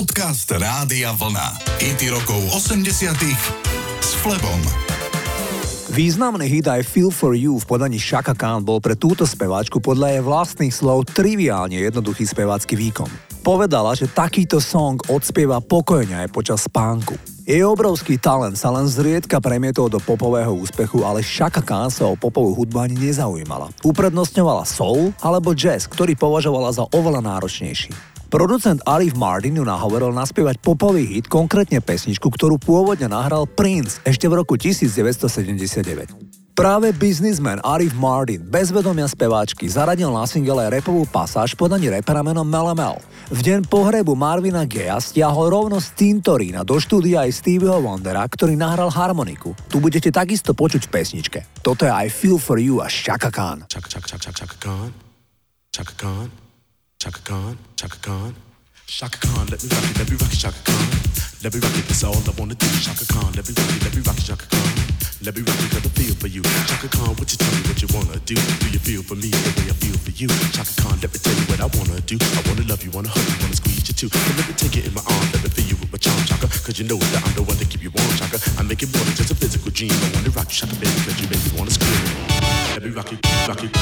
Podcast Rádia Vlna. Hity rokov 80-tých s Flebom. Významný hit I Feel For You v podaní Chaka Khan bol pre túto speváčku podľa jej vlastných slov triviálne jednoduchý spevácky výkon. Povedala, že takýto song odspieva pokojne aj počas spánku. Jej obrovský talent sa len zriedka premietol do popového úspechu, ale Chaka Khan sa o popovú hudbu ani nezaujímala. Uprednostňovala soul alebo jazz, ktorý považovala za oveľa náročnejší. Producent Arif Mardin ju nahovoril naspievať popový hit, konkrétne pesničku, ktorú pôvodne nahral Prince ešte v roku 1979. Práve biznismen Arif Mardin bez vedomia speváčky zaradil na single aj rapovú pasáž podaní rapera menom Melle Mel. V deň pohrebu Marvina Gaya stiahol rovno z Tintorína do štúdia aj Stevieho Wondera, ktorý nahral harmoniku. Tu budete takisto počuť v pesničke. Toto je I Feel For You a Chaka Khan. Chaka, Chaka, Chaka, Chaka Khan. Chaka Khan. Chaka Khan. Chaka Khan. Chaka Khan, let me rock it, let me rock it, Chaka Khan. Let me rock it, that's all I wanna do. Chaka Khan, let me rock it, Chaka Khan. Let me rock it, cause I feel for you. Chaka Khan, what you tell me, what you wanna do? Do you feel for me the way I feel for you? Chaka Khan, let me tell you what I wanna do. I wanna love you, wanna hug you, wanna squeeze you too. So let me take it in my arms, let me feel you with my charm, Chaka. Cause you know that I'm the one that keep you warm, Chaka. I make it more than just a physical dream. I wanna rock you, Chaka, baby, cause you make me wanna scream. Let me rock you, rock you.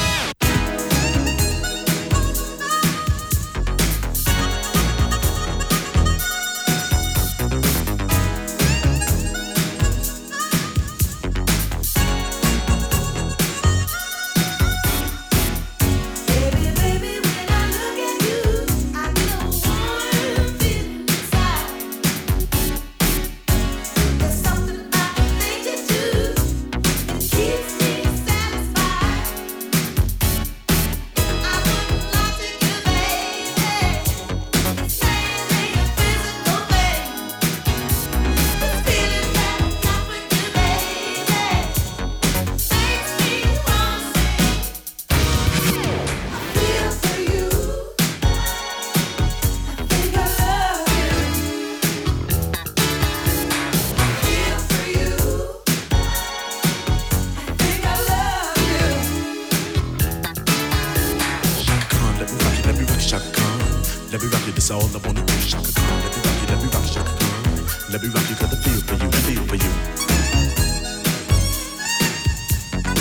All I wanna do is Chaka Khan. Let me rock you, Chaka Khan. Let me rock you, 'cause I feel for you, feel for you. Let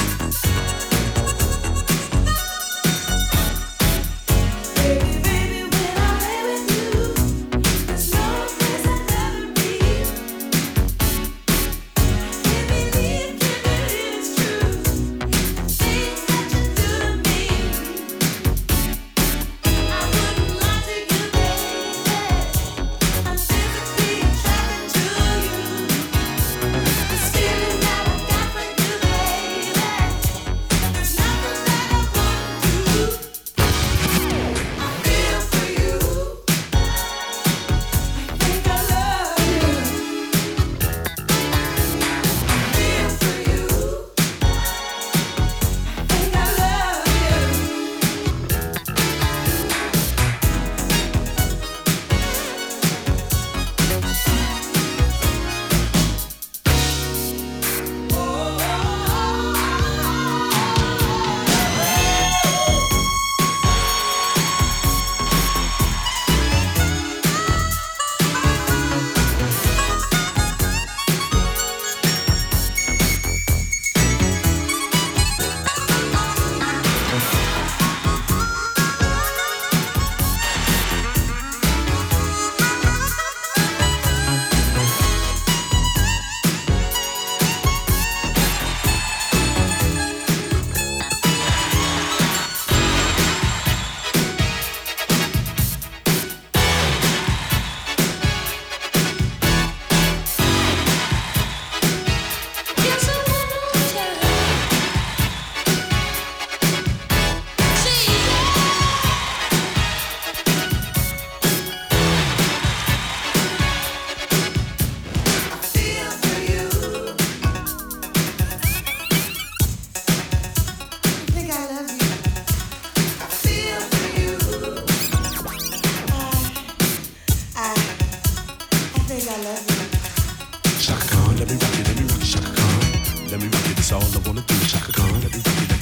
me rock it, that's all I wanna do. Chaka Khan, let me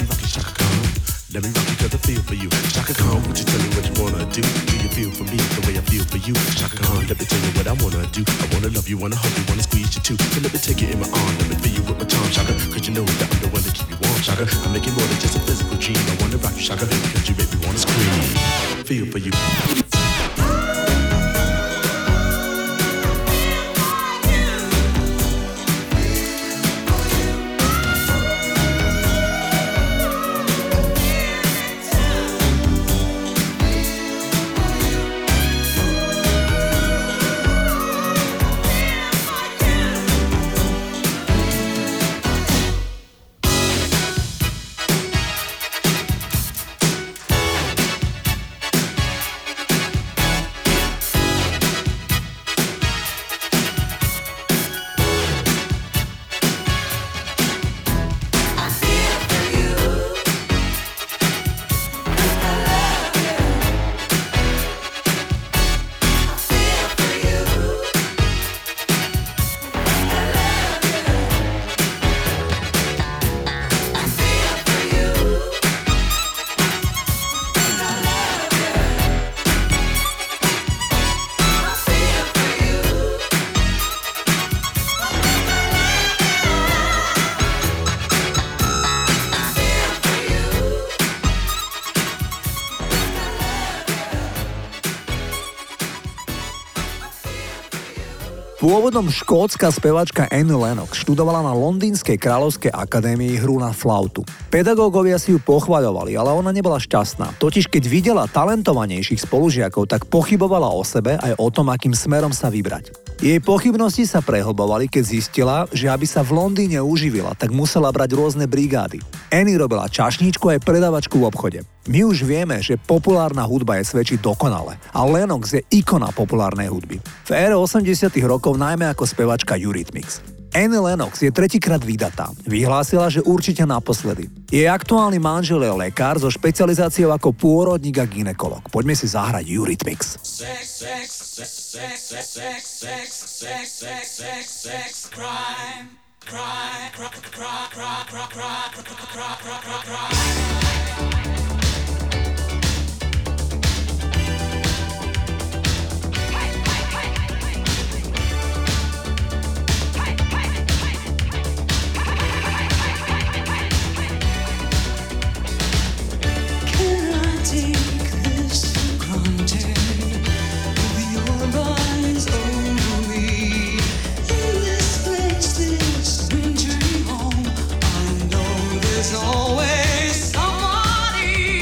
rock it, Chaka Khan. Let me rock you cause I feel for you. Chaka Khan, would you tell me what you wanna do? Do you feel for me the way I feel for you? Chaka Khan, let me tell you what I wanna do. I wanna love you, wanna hug you, wanna squeeze you too. So let me take you in my arm, let me feel you with my charm, Chaka. Cause you know that I'm the one that keep you warm, Chaka. I'm making more than just a physical dream. I wanna rock you, Chaka, cause you make me wanna scream. Feel for you. Pôvodom škótska spevačka Annie Lennox študovala na Londýnskej kráľovskej akadémii hru na flautu. Pedagógovia si ju pochvaľovali, ale ona nebola šťastná. Totiž keď videla talentovanejších spolužiakov, tak pochybovala o sebe aj o tom, akým smerom sa vybrať. Jej pochybnosti sa prehlbovali, keď zistila, že aby sa v Londýne uživila, tak musela brať rôzne brigády. Annie robila čašničku aj predavačku v obchode. My už vieme, že populárna hudba je svedčí dokonale a Lennox je ikona populárnej hudby. V ére 80. rokov najmä ako spevačka Eurythmics. Annie Lennox je tretíkrát vydatá. Vyhlásila, že určite naposledy. Jej aktuálny manžel je lekár so špecializáciou ako pôrodník a gynekolog. Poďme si zahrať Eurythmics. Sex, crime. There's always somebody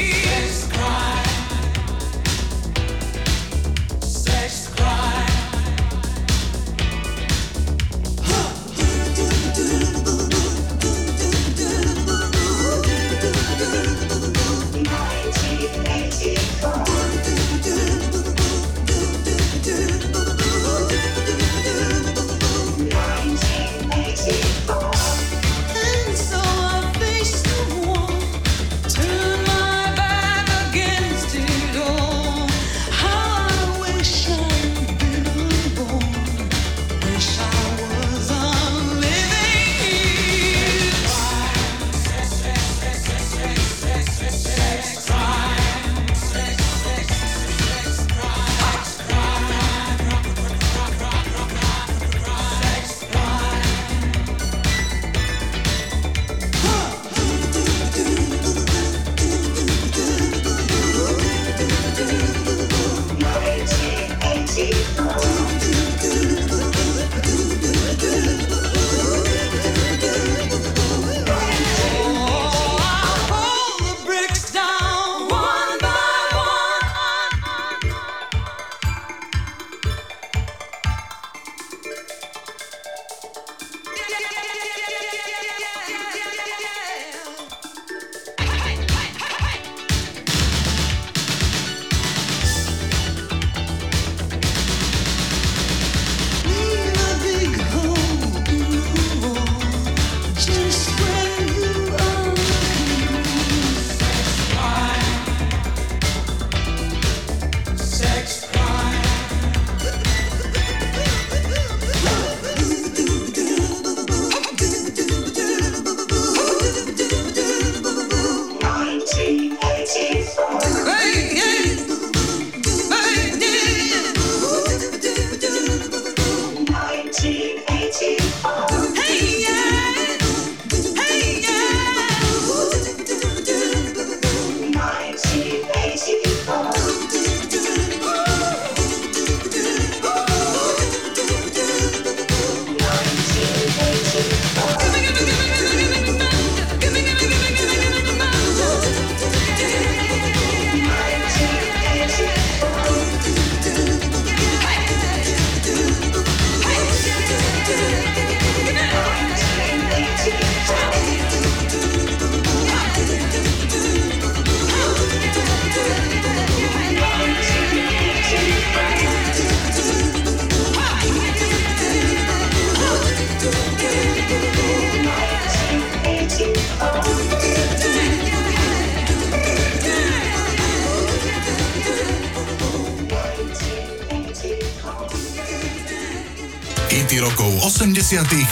Hity rokov 80-tých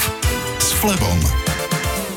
s Flebom.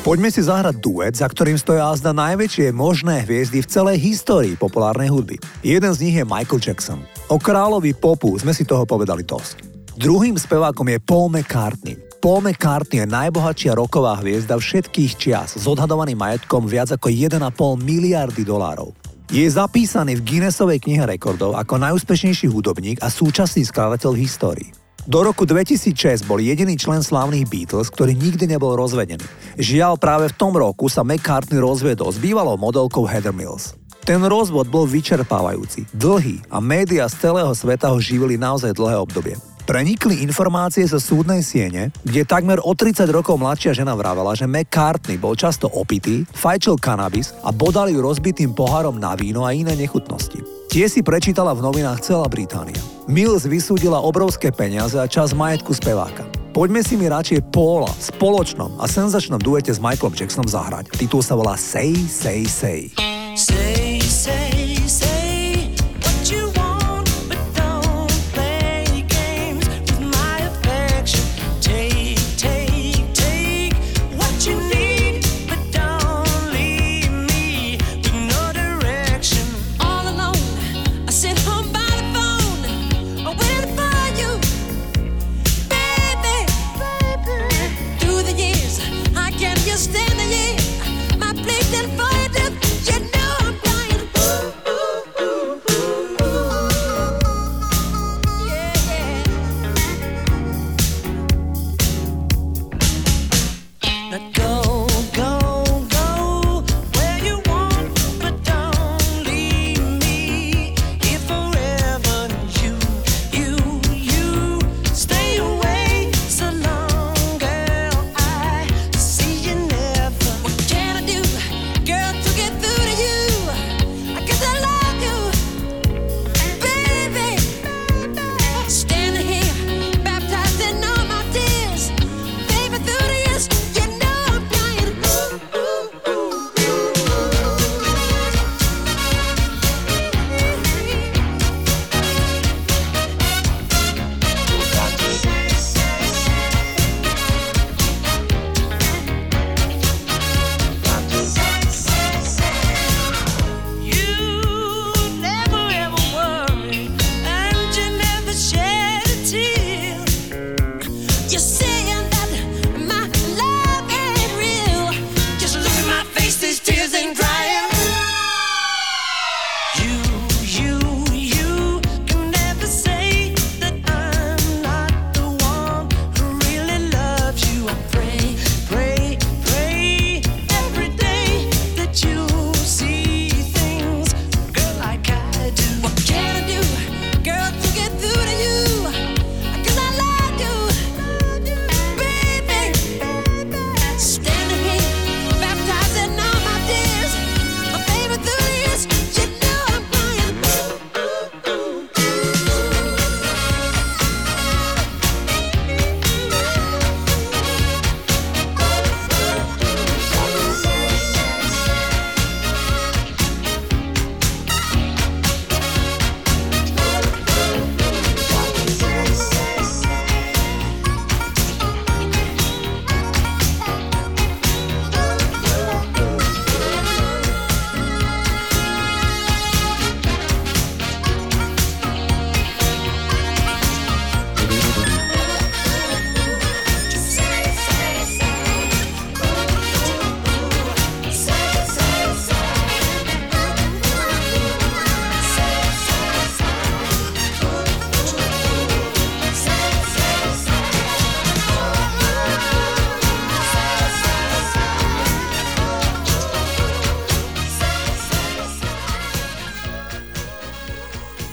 Poďme si zahrať duet, za ktorým stojá azda najväčšie možné hviezdy v celej histórii populárnej hudby. Jeden z nich je Michael Jackson. O kráľovi popu sme si toho povedali dosť. Druhým spevákom je Paul McCartney. Paul McCartney je najbohatšia roková hviezda všetkých čias s odhadovaným majetkom viac ako 1,5 miliardy dolárov. Je zapísaný v Guinnessovej knihe rekordov ako najúspešnejší hudobník a súčasný skladateľ histórii. Do roku 2006 bol jediný člen slávnych Beatles, ktorý nikdy nebol rozvedený. Žiaľ, práve v tom roku sa McCartney rozvedol s bývalou modelkou Heather Mills. Ten rozvod bol vyčerpávajúci, dlhý a médiá z celého sveta ho živili naozaj dlhé obdobie. Prenikli informácie zo súdnej siene, kde takmer o 30 rokov mladšia žena vravela, že McCartney bol často opitý, fajčil kanabis a bodal ju rozbitým pohárom na víno a iné nechutnosti. Tie si prečítala v novinách celá Británia. Mills vysúdila obrovské peniaze a časť majetku speváka. Poďme si mi radšej Paula v spoločnom a senzačnom duete s Michaelom Jacksonom zahrať. Titul sa volá Say, Say, Say. Say, say, say.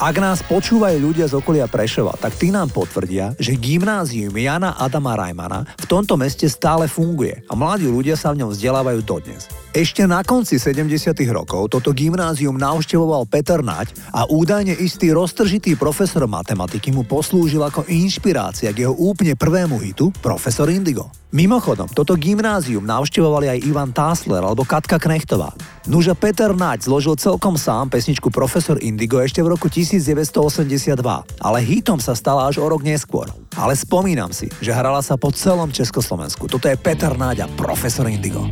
Ak nás počúvajú ľudia z okolia Prešova, tak tí nám potvrdia, že gymnázium Jána Adama Rajmana v tomto meste stále funguje a mladí ľudia sa v ňom vzdelávajú dodnes. Ešte na konci 70. rokov toto gymnázium navštevoval Peter Nagy a údajne istý roztržitý profesor matematiky mu poslúžil ako inšpirácia k jeho úplne prvému hitu Profesor Indigo. Mimochodom, toto gymnázium navštevovali aj Ivan Tasler alebo Katka Knechtová. Nuže Peter Nagy zložil celkom sám pesničku Profesor Indigo ešte v roku 1982, ale hitom sa stala až o rok neskôr. Ale spomínam si, že hrala sa po celom Československu. Toto je Peter Nagy a Profesor Indigo.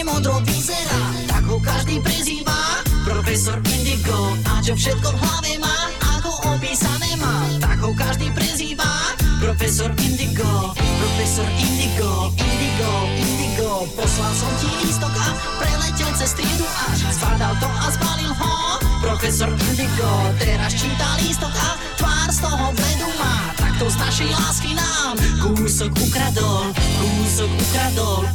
Modro vyzerá, tak ho každý prezýva Profesor Indigo. A čo všetko v hlave má, ako opísané má, tak ho každý prezýva Profesor Indigo. Profesor Indigo, Indigo, Indigo. Poslal som ti lístok a preletel cez triedu až. Zvládal to a zbalil ho Profesor Indigo. Teraz číta lístok a tvár z toho vledu má. To z našej lásky nám kúsok ukradol, ukradol,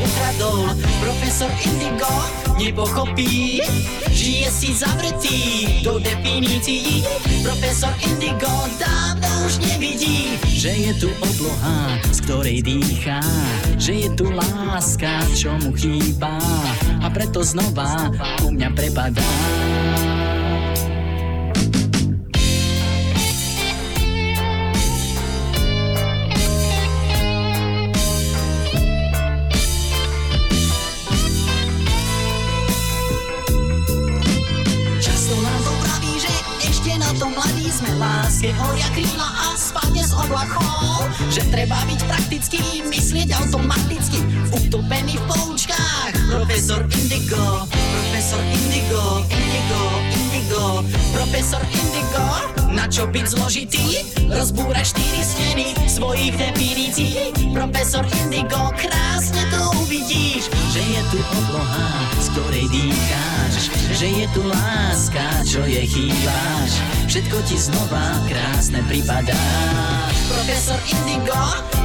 ukradol. Profesor Indigo nepochopí, žije si zavretý do definícií. Profesor Indigo dávno už nevidí, že je tu obloha, z ktorej dýchá, že je tu láska, čo mu chýba, a preto znova u mňa prepadá. Láske horia krídla a spadne z oblakov, že treba byť praktický, myslieť automaticky, utopený v poučkách. Profesor Indigo, Profesor Indigo, Indigo, Indigo. Profesor Indigo, na čo byť zložitý? Rozbúra štyri steny svojich definícií. Profesor Indigo, krásne to uvidíš, že je tu obloha, z ktorej dýcháš, že je tu láska, čo jej chýbáš. Všetko ti znova krásne pripadá. Profesor Indigo,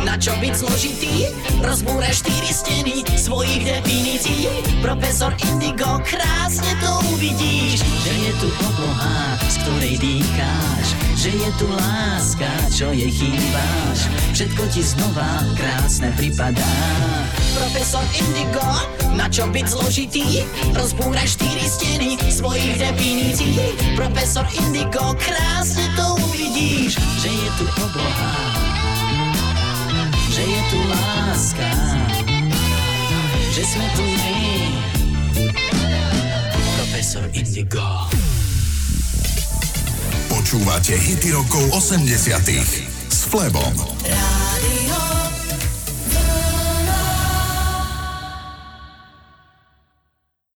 na čo byť zložitý? Rozbúraš štyri steny svojich definícií. Profesor Indigo, krásne to uvidíš, že je tu obloha, z ktorej dýcháš, že je tu láska, čo jej chýbáš. Všetko ti znova krásne pripadá. Profesor Indigo, na čo byť zložitý? Rozbúraš štyri steny svojich definícií. Profesor Indigo, krásne to uvidíš, že je tu obloha, že je tu láska, že sme tu my, Profesor Indigo. Počúvate hity rokov 80. s Flebom.